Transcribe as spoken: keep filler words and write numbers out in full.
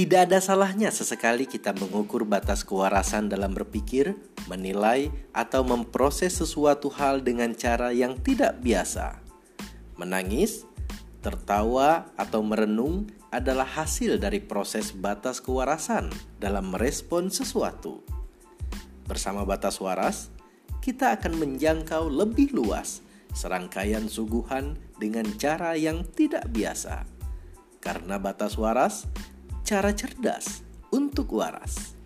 Tidak ada salahnya sesekali kita mengukur batas kewarasan dalam berpikir, menilai, atau memproses sesuatu hal dengan cara yang tidak biasa. Menangis, tertawa, atau merenung adalah hasil dari proses batas kewarasan dalam merespon sesuatu. Bersama Bataswaras, kita akan menjangkau lebih luas serangkaian suguhan dengan cara yang tidak biasa. Karena batas waras, cara cerdas untuk waras.